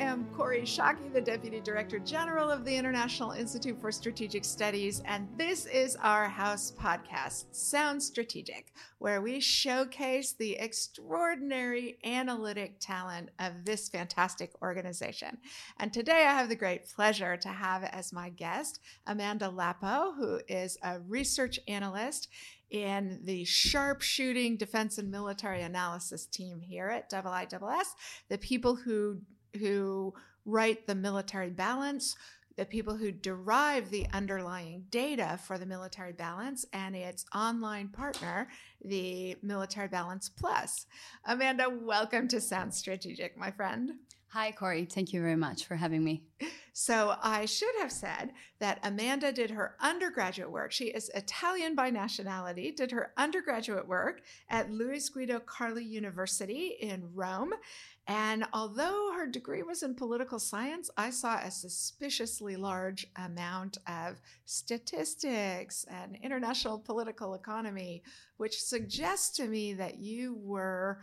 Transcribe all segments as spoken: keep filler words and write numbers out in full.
am Corey Shockey, the Deputy Director General of the International Institute for Strategic Studies, and this is our house podcast, Sound Strategic, where we showcase the extraordinary analytic talent of this fantastic organization. And today I have the great pleasure to have as my guest Amanda Lappo, who is a research analyst in the sharpshooting defense and military analysis team here at I I S S, the people who who write the military balance, the people who derive the underlying data for the military balance and its online partner, the Military Balance Plus. Amanda, welcome to Sound Strategic, my friend. Hi, Corey. Thank you very much for having me. So I should have said that Amanda did her undergraduate work. She is Italian by nationality, did her undergraduate work at Luiss Guido Carli University in Rome. And although her degree was in political science, I saw a suspiciously large amount of statistics and international political economy, which suggests to me that you were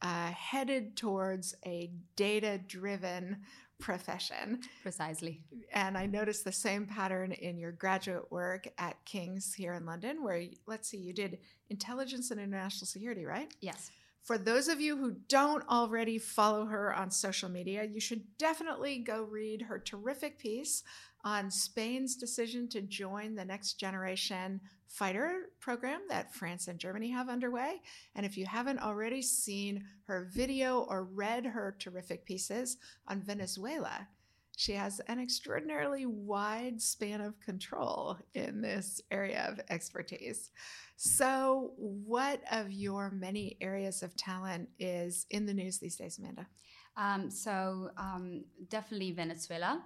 uh, headed towards a data-driven profession. Precisely. And I noticed the same pattern in your graduate work at King's here in London, where, let's see, you did intelligence and international security, right? Yes. For those of you who don't already follow her on social media, you should definitely go read her terrific piece on Spain's decision to join the Next Generation Fighter program that France and Germany have underway. And if you haven't already seen her video or read her terrific pieces on Venezuela, she has an extraordinarily wide span of control in this area of expertise. So what of your many areas of talent is in the news these days, Amanda? Um, so um, definitely Venezuela.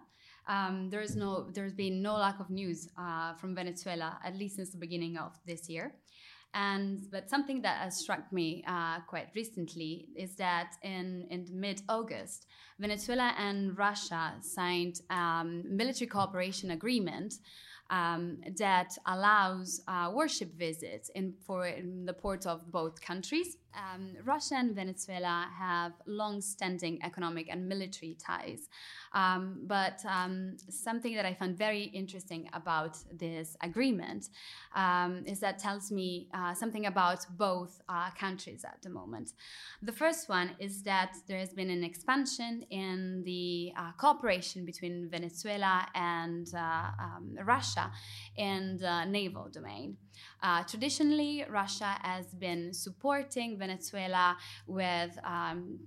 Um, there is no, there's been no lack of news uh, from Venezuela, at least since the beginning of this year. And but something that has struck me uh, quite recently is that in, in mid-August, Venezuela and Russia signed a um, military cooperation agreement um, that allows uh, warship visits in, for, in the ports of both countries. Um, Russia and Venezuela have long-standing economic and military ties. Um, but um, something that I found very interesting about this agreement um, is that tells me uh, something about both uh, countries at the moment. The first one is that there has been an expansion in the uh, cooperation between Venezuela and uh, um, Russia in the naval domain. Uh, traditionally, Russia has been supporting Venezuela with um,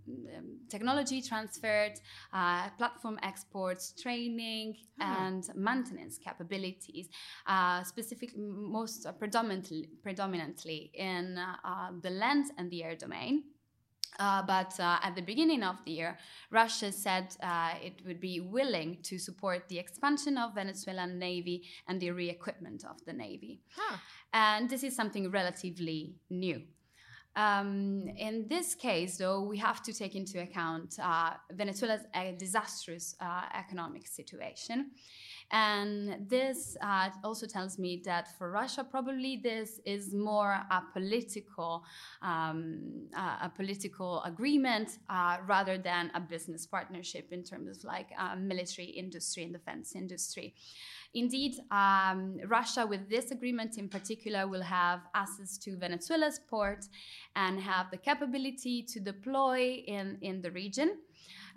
technology transferred, uh, platform exports, training, mm-hmm. and maintenance capabilities, uh, specific, most predominantly, predominantly in uh, the land and the air domain. Uh, but uh, at the beginning of the year, Russia said uh, it would be willing to support the expansion of Venezuelan Navy and the re-equipment of the Navy. Huh. And this is something relatively new. Um, in this case, though, we have to take into account uh, Venezuela's uh, disastrous uh, economic situation. And this uh, also tells me that for Russia, probably this is more a political, um, uh, a political agreement uh, rather than a business partnership in terms of like uh, military industry and defense industry. Indeed, um, Russia, with this agreement in particular, will have access to Venezuela's port and have the capability to deploy in, in the region,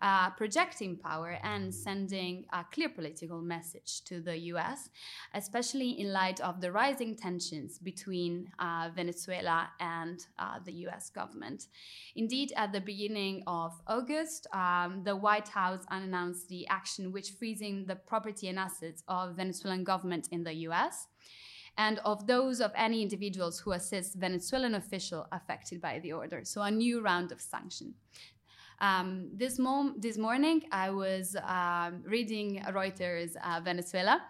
uh, projecting power and sending a clear political message to the U S, especially in light of the rising tensions between uh, Venezuela and uh, the U S government. Indeed, at the beginning of August, um, the White House announced the action which freezing the property and assets of Venezuelan government in the U S, and of those of any individuals who assist Venezuelan official affected by the order. So a new round of sanction. Um, this, mom- this morning, I was um, reading Reuters uh, Venezuela,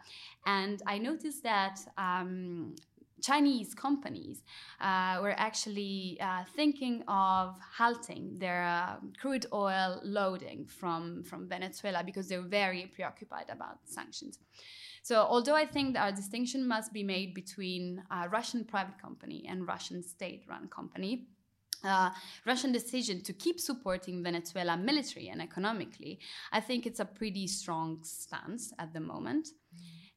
and I noticed that um, Chinese companies uh, were actually uh, thinking of halting their uh, crude oil loading from, from Venezuela because they were very preoccupied about sanctions. So although I think that our distinction must be made between a Russian private company and Russian state-run company, Uh, Russian decision to keep supporting Venezuela militarily and economically, I think it's a pretty strong stance at the moment.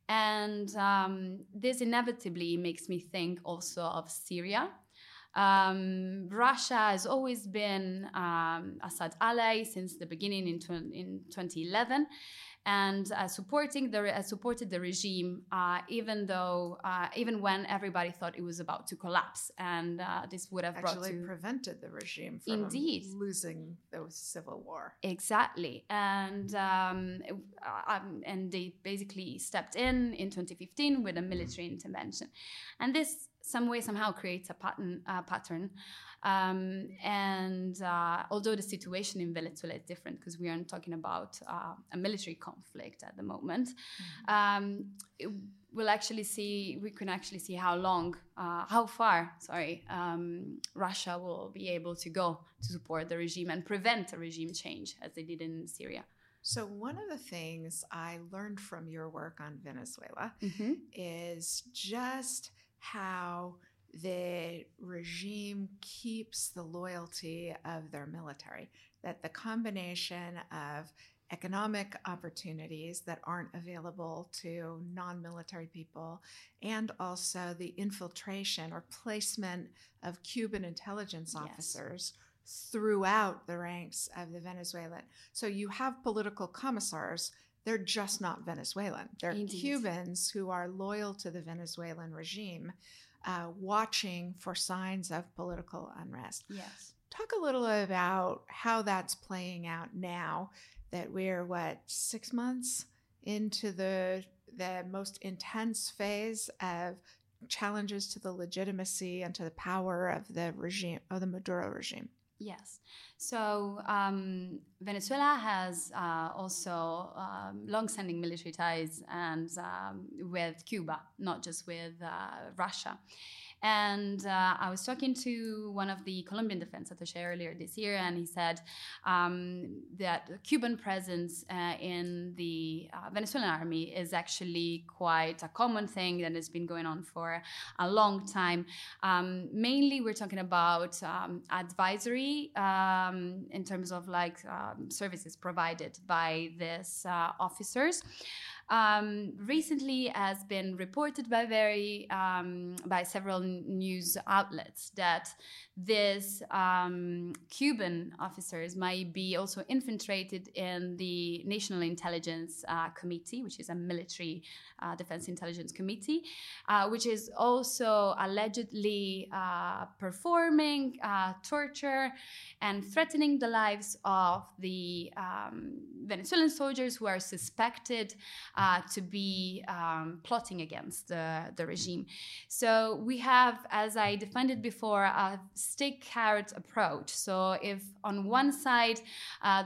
And um, this inevitably makes me think also of Syria. Um, Russia has always been um, Assad's ally since the beginning in, tw- in twenty eleven. And uh, supporting the uh, supported the regime, uh, even though uh, even when everybody thought it was about to collapse, and uh, this would have actually brought to, prevented the regime from indeed. losing the civil war. Exactly, and um, um, and they basically stepped in in twenty fifteen with a military intervention, and this some way somehow creates a pattern. Uh, pattern. Um, and uh, although the situation in Venezuela is different because we aren't talking about uh, a military conflict at the moment, mm-hmm. um, it, we'll actually see we can actually see how long, uh, how far, sorry, um, Russia will be able to go to support the regime and prevent a regime change as they did in Syria. So one of the things I learned from your work on Venezuela mm-hmm. is just how the regime keeps the loyalty of their military, that the combination of economic opportunities that aren't available to non-military people, and also the infiltration or placement of Cuban intelligence officers yes. throughout the ranks of the Venezuelan. So you have political commissars. They're just not Venezuelan. They're Indeed. Cubans who are loyal to the Venezuelan regime, Uh, watching for signs of political unrest. Yes. Talk a little about how that's playing out now that we're, what, six months into the the most intense phase of challenges to the legitimacy and to the power of the regime, of the Maduro regime. Yes. So um, Venezuela has uh, also um, long-standing military ties and um, with Cuba, not just with uh, Russia. And uh, I was talking to one of the Colombian defense attaché earlier this year, and he said um, that the Cuban presence uh, in the uh, Venezuelan army is actually quite a common thing that has been going on for a long time. Um, mainly, we're talking about um, advisory Um, in terms of like um, services provided by these uh, officers. Um, recently has been reported by very um, by several news outlets that these um, Cuban officers might be also infiltrated in the National Intelligence uh, Committee, which is a military uh, defense intelligence committee, uh, which is also allegedly uh, performing uh, torture and threatening the lives of the um, Venezuelan soldiers who are suspected Uh, to be um, plotting against the, the regime. So we have, as I defended before, a stick-carrot approach. So if on one side uh,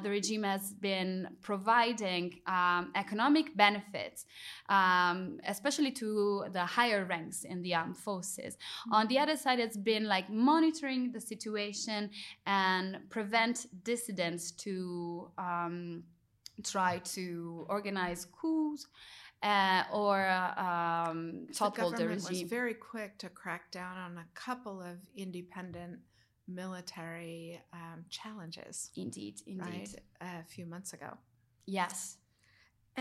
the regime has been providing um, economic benefits, um, especially to the higher ranks in the armed forces, mm-hmm. on the other side it's been like monitoring the situation and prevent dissidents to Um, try to organize coups uh, or um, topple the regime. The government was very quick to crack down on a couple of independent military um, challenges. Indeed, indeed. Right? A few months ago. Yes.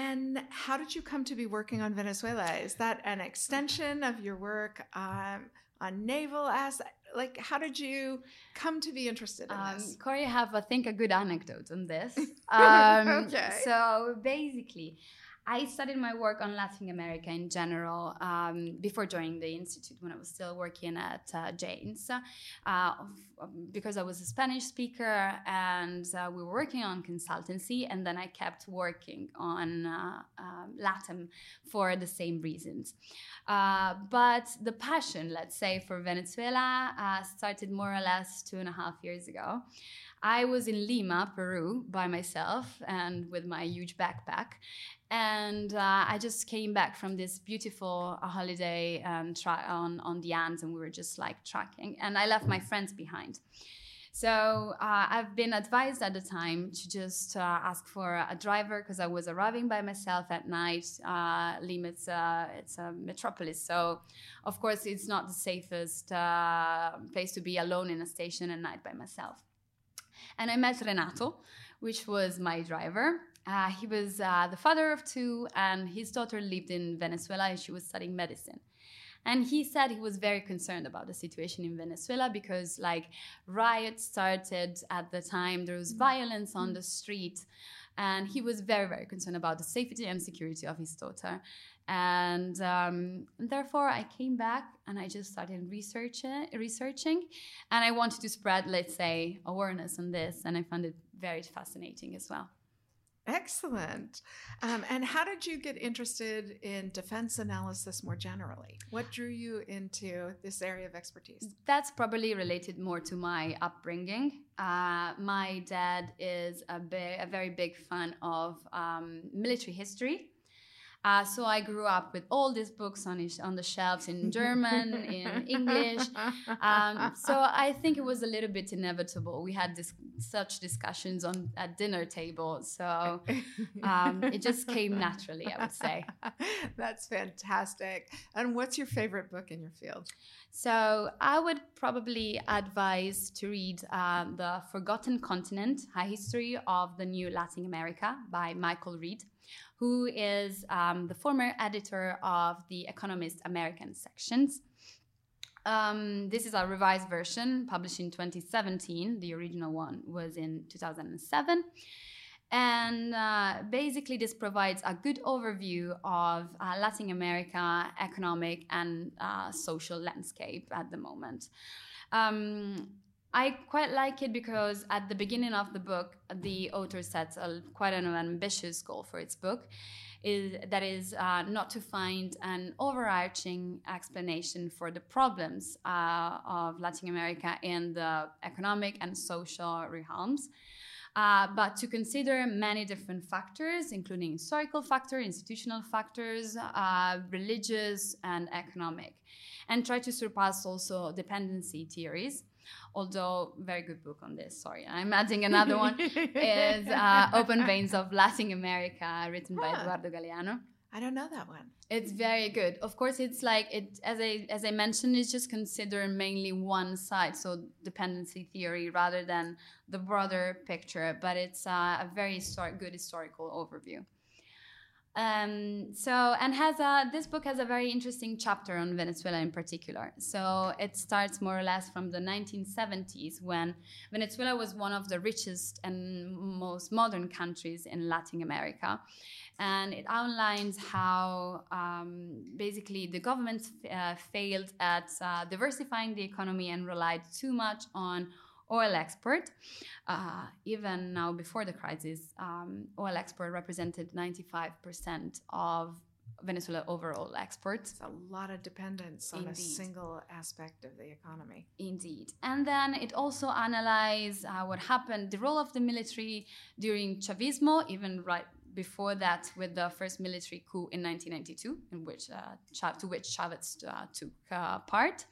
And how did you come to be working on Venezuela? Is that an extension of your work um, on naval assets? Like, how did you come to be interested in um, this? Corey, I have, I think, a good anecdote on this. Um, okay. So basically, I started my work on Latin America in general um, before joining the Institute when I was still working at uh, Jane's uh, because I was a Spanish speaker and uh, we were working on consultancy, and then I kept working on uh, uh, Latin for the same reasons. Uh, but the passion, let's say, for Venezuela uh, started more or less two and a half years ago. I was in Lima, Peru, by myself and with my huge backpack. And uh, I just came back from this beautiful uh, holiday um, tra- on, on the Andes, and we were just like trekking. And I left my friends behind. So uh, I've been advised at the time to just uh, ask for a driver because I was arriving by myself at night. Uh, Lima, it's a, it's a metropolis. So, of course, it's not the safest uh, place to be alone in a station at night by myself. And I met Renato, which was my driver. Uh, he was uh, the father of two, and his daughter lived in Venezuela, and she was studying medicine. And he said he was very concerned about the situation in Venezuela because, like, riots started at the time. There was violence on the street. And he was very, very concerned about the safety and security of his daughter. And um, therefore, I came back and I just started researching, researching. And I wanted to spread, let's say, awareness on this. And I found it very fascinating as well. Excellent. Um, and how did you get interested in defense analysis more generally? What drew you into this area of expertise? That's probably related more to my upbringing. Uh, my dad is a, be- a very big fan of um, military history. Uh, so I grew up with all these books on his, on the shelves in German, in English. Um, so I think it was a little bit inevitable. We had this, such discussions on at dinner table. So um, it just came naturally, I would say. That's fantastic. And what's your favorite book in your field? So I would probably advise to read uh, The Forgotten Continent, A History of the New Latin America by Michael Reed, who is um, the former editor of The Economist American Sections. Um, this is a revised version published in twenty seventeen. The original one was in two thousand seven. And uh, basically, this provides a good overview of uh, Latin America economic and uh, social landscape at the moment. Um, I quite like it because at the beginning of the book, the author sets a, quite an ambitious goal for its book, is, that is uh, not to find an overarching explanation for the problems uh, of Latin America in the economic and social realms. Uh, but to consider many different factors, including historical factors, institutional factors, uh, religious and economic, and try to surpass also dependency theories. Although, very good book on this, sorry, I'm adding another one, is uh, Open Veins of Latin America, written huh. by Eduardo Galeano. I don't know that one. It's very good. Of course, it's like, it as I as I mentioned, it's just considered mainly one side, so dependency theory rather than the broader picture, but it's uh, a very histor- good historical overview. Um, so, and has a, this book has a very interesting chapter on Venezuela in particular. So it starts more or less from the nineteen seventies, when Venezuela was one of the richest and most modern countries in Latin America. And it outlines how um, basically the government uh, failed at uh, diversifying the economy and relied too much on oil export. Uh, even now, before the crisis, um, oil export represented ninety-five percent of Venezuela overall exports. It's a lot of dependence on Indeed. A single aspect of the economy. Indeed. And then it also analyzed uh, what happened, the role of the military during Chavismo, even right before that with the first military coup in nineteen ninety-two, in which uh, Chav- to which Chavez uh, took uh, part.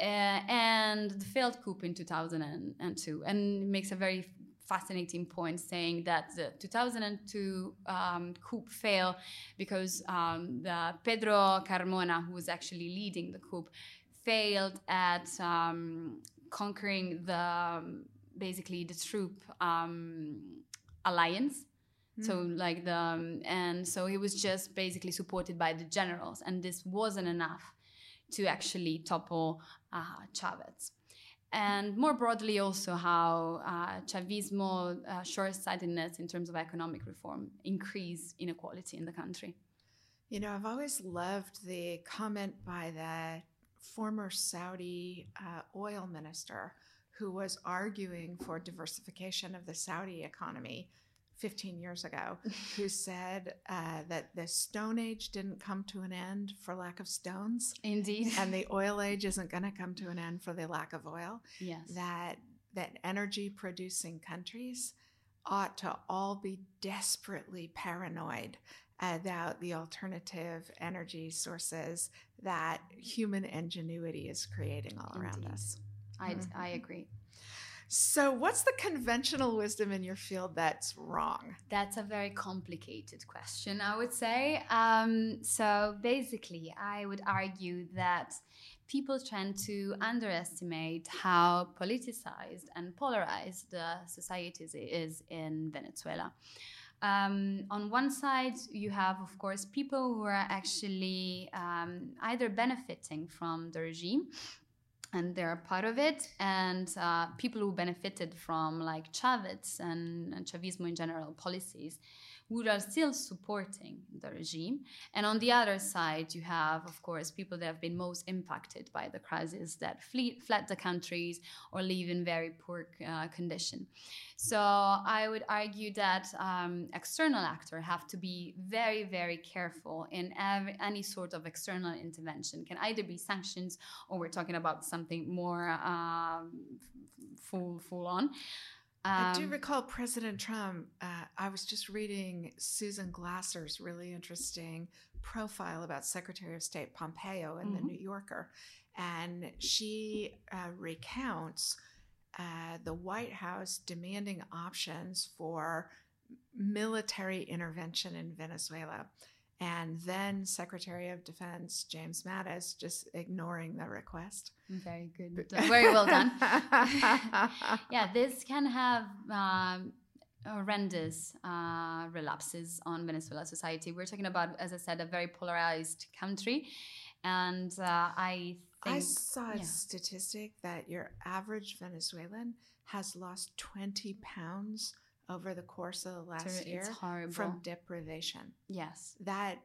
Uh, and the failed coup in two thousand two, and it makes a very fascinating point saying that the two thousand two um, coup failed because um, the Pedro Carmona, who was actually leading the coup, failed at um, conquering the um, basically the troop um, alliance. So like the um, and so he was just basically supported by the generals, and this wasn't enough to actually topple uh, Chavez. And more broadly also how uh, Chavismo uh, short-sightedness in terms of economic reform increased inequality in the country. You know, I've always loved the comment by the former Saudi uh, oil minister who was arguing for diversification of the Saudi economy fifteen years ago, who said uh, that the Stone Age didn't come to an end for lack of stones. Indeed. And the oil age isn't going to come to an end for the lack of oil. Yes. That, that energy-producing countries ought to all be desperately paranoid about the alternative energy sources that human ingenuity is creating all Indeed. Around us. I, mm-hmm. I agree. So what's the conventional wisdom in your field that's wrong? That's a very complicated question, I would say. Um, so basically, I would argue that people tend to underestimate how politicized and polarized uh, society is in Venezuela. Um, on one side, you have, of course, people who are actually um, either benefiting from the regime, and they're part of it, and uh, people who benefited from like Chavez and, and Chavismo in general policies, who are still supporting the regime. And on the other side, you have, of course, people that have been most impacted by the crisis that flee, fled the countries or live in very poor uh, condition. So I would argue that um, external actors have to be very, very careful in every, any sort of external intervention. It can either be sanctions or we're talking about something more um, full, full on. Um, I do recall President Trump, uh, I was just reading Susan Glasser's really interesting profile about Secretary of State Pompeo in mm-hmm. the New Yorker, and she uh, recounts uh, the White House demanding options for military intervention in Venezuela, and then Secretary of Defense James Mattis just ignoring the request. Very good. Very well done. Yeah, this can have um, horrendous uh, relapses on Venezuela society. We're talking about, as I said, a very polarized country. And uh, I think... I saw yeah. a statistic that your average Venezuelan has lost twenty pounds over the course of the last it's year horrible. From deprivation. Yes. That,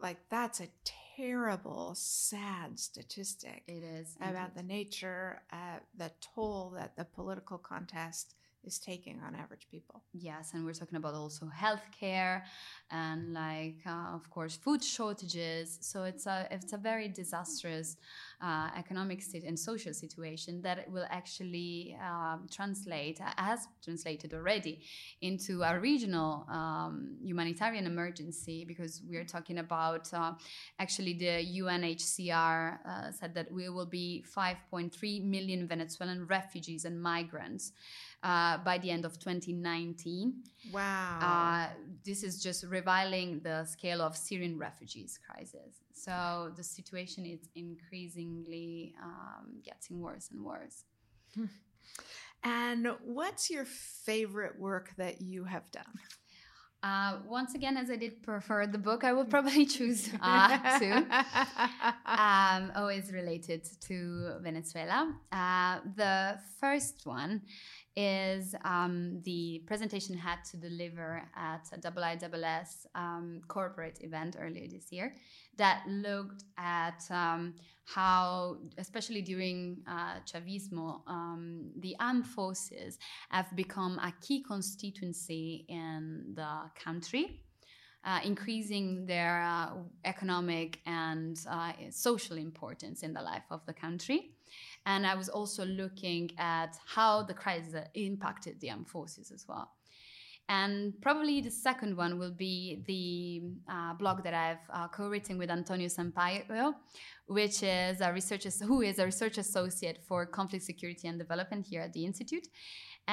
like, that's a terrible, sad statistic. It is. About indeed. The nature, uh, the toll that the political contest is taking on average people. Yes, and we're talking about also healthcare and, like, uh, of course, food shortages. So it's a, it's a very disastrous uh, economic state and social situation that will actually um, translate, has translated already, into a regional um, humanitarian emergency, because we are talking about, uh, actually the U N H C R uh, said that we will be five point three million Venezuelan refugees and migrants Uh, by the end of twenty nineteen. Wow. Uh, this is just revealing the scale of Syrian refugees crisis. So the situation is increasingly um, getting worse and worse. And what's your favorite work that you have done? Uh, once again, as I did prefer the book, I will probably choose uh, two. Um, always related to Venezuela. Uh, the first one is um, the presentation I had to deliver at a I I S S um, corporate event earlier this year that looked at um, how, especially during uh, Chavismo, um, the armed forces have become a key constituency in the country, uh, increasing their uh, economic and uh, social importance in the life of the country. And I was also looking at how the crisis impacted the armed forces as well. And probably the second one will be the uh, blog that I've uh, co-written with Antonio Sampaio, which is a research who is a research associate for conflict, security, and development here at the Institute.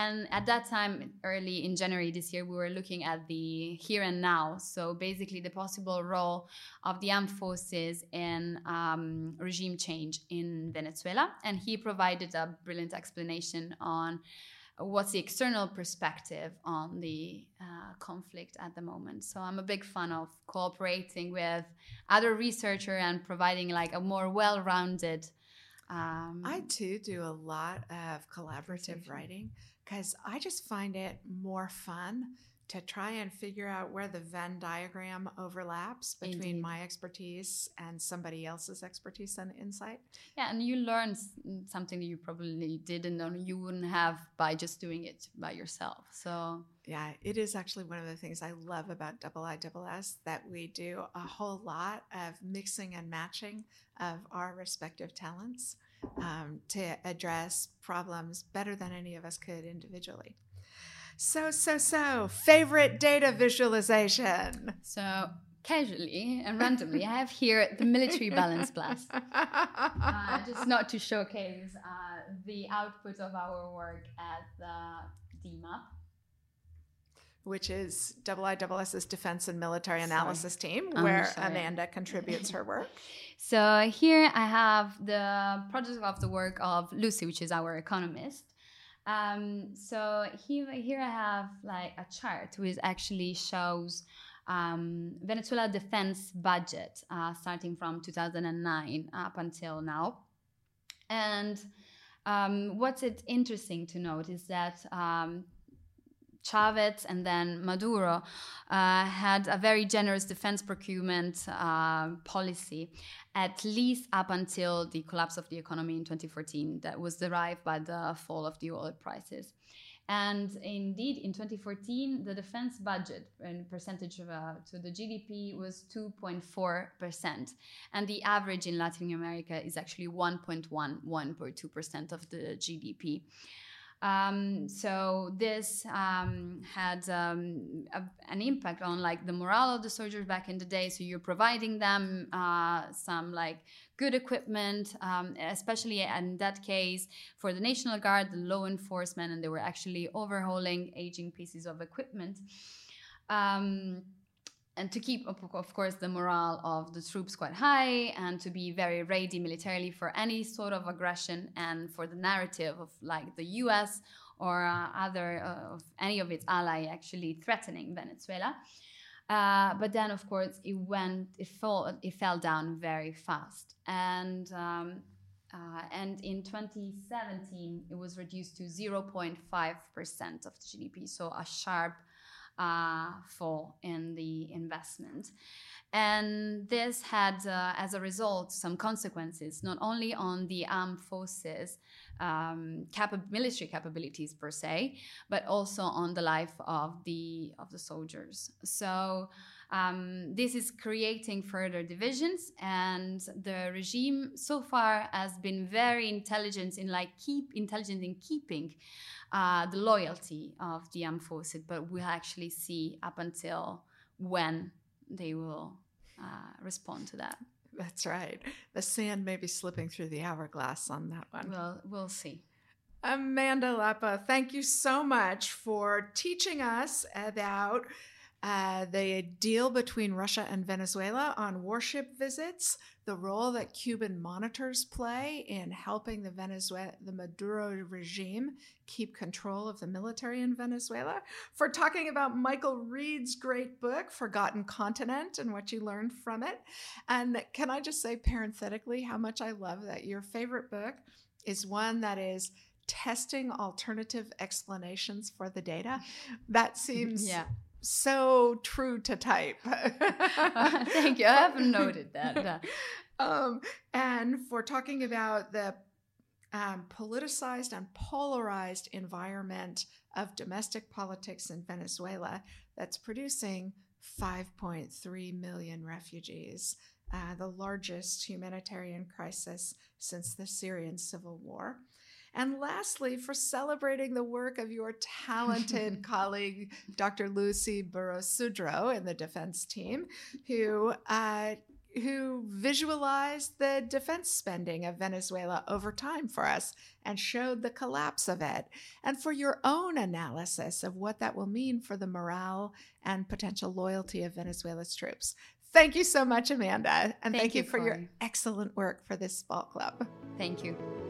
And at that time, early in January this year, we were looking at the here and now. So basically the possible role of the armed forces in um, regime change in Venezuela. And he provided a brilliant explanation on what's the external perspective on the uh, conflict at the moment. So I'm a big fan of cooperating with other researchers and providing like a more well-rounded Um, I, too, do a lot of collaborative writing because I just find it more fun to try and figure out where the Venn diagram overlaps between Indeed. My expertise and somebody else's expertise and insight. Yeah, and you learn something that you probably didn't know you wouldn't have by just doing it by yourself. So yeah, it is actually one of the things I love about I I S S that we do a whole lot of mixing and matching of our respective talents um, to address problems better than any of us could individually. So, so, so, favorite data visualization. So casually and randomly, I have here the military balance plus, uh, just not to showcase uh, the output of our work at the D MAP, which is I I S S's Defense and Military sorry. Analysis Team, I'm where sorry. Amanda contributes her work. So here I have the project of the work of Lucy, which is our economist. Um, so here, here I have like a chart which actually shows um, Venezuela defense budget uh, starting from two thousand nine up until now. And um, what's it interesting to note is that um, Chavez and then Maduro uh, had a very generous defense procurement uh, policy, at least up until the collapse of the economy in twenty fourteen that was derived by the fall of the oil prices. And indeed, in twenty fourteen, the defense budget in percentage of, uh, to the G D P was two point four percent. And the average in Latin America is actually one point one, one point two percent of the G D P. Um, so this um, had um, a, an impact on like the morale of the soldiers back in the day. So you're providing them uh, some like good equipment, um, especially in that case for the National Guard, the law enforcement, and they were actually overhauling aging pieces of equipment. Um, And to keep, of course, the morale of the troops quite high and to be very ready militarily for any sort of aggression and for the narrative of like the U S or uh, other uh, of any of its ally actually threatening Venezuela. Uh, but then, of course, it went, it fell, it fell down very fast. And, um, uh, and in twenty seventeen, it was reduced to zero point five percent of the G D P, so a sharp uh fall in the investment. And this had uh, as a result some consequences not only on the armed forces um cap- military capabilities per se, but also on the life of the of the soldiers. So um this is creating further divisions, and the regime so far has been very intelligent in like keep intelligent in keeping Uh, the loyalty of the armed forces, but we'll actually see up until when they will uh, respond to that. That's right. The sand may be slipping through the hourglass on that one. Well, we'll see. Amanda Lappo, thank you so much for teaching us about uh, the deal between Russia and Venezuela on warship visits, the role that Cuban monitors play in helping the Venezuela, the Maduro regime keep control of the military in Venezuela, for talking about Michael Reed's great book, Forgotten Continent, and what you learned from it. And can I just say parenthetically how much I love that your favorite book is one that is testing alternative explanations for the data. That seems... yeah. So true to type. uh, thank you. I haven't noted that. um, and for talking about the um, politicized and polarized environment of domestic politics in Venezuela that's producing five point three million refugees, uh, the largest humanitarian crisis since the Syrian civil war. And lastly, for celebrating the work of your talented colleague, Doctor Lucy Burrow-Sudro in the defense team, who, uh, who visualized the defense spending of Venezuela over time for us and showed the collapse of it, and for your own analysis of what that will mean for the morale and potential loyalty of Venezuela's troops. Thank you so much, Amanda, and thank, thank you for Corey. Your excellent work for this fall club. Thank you.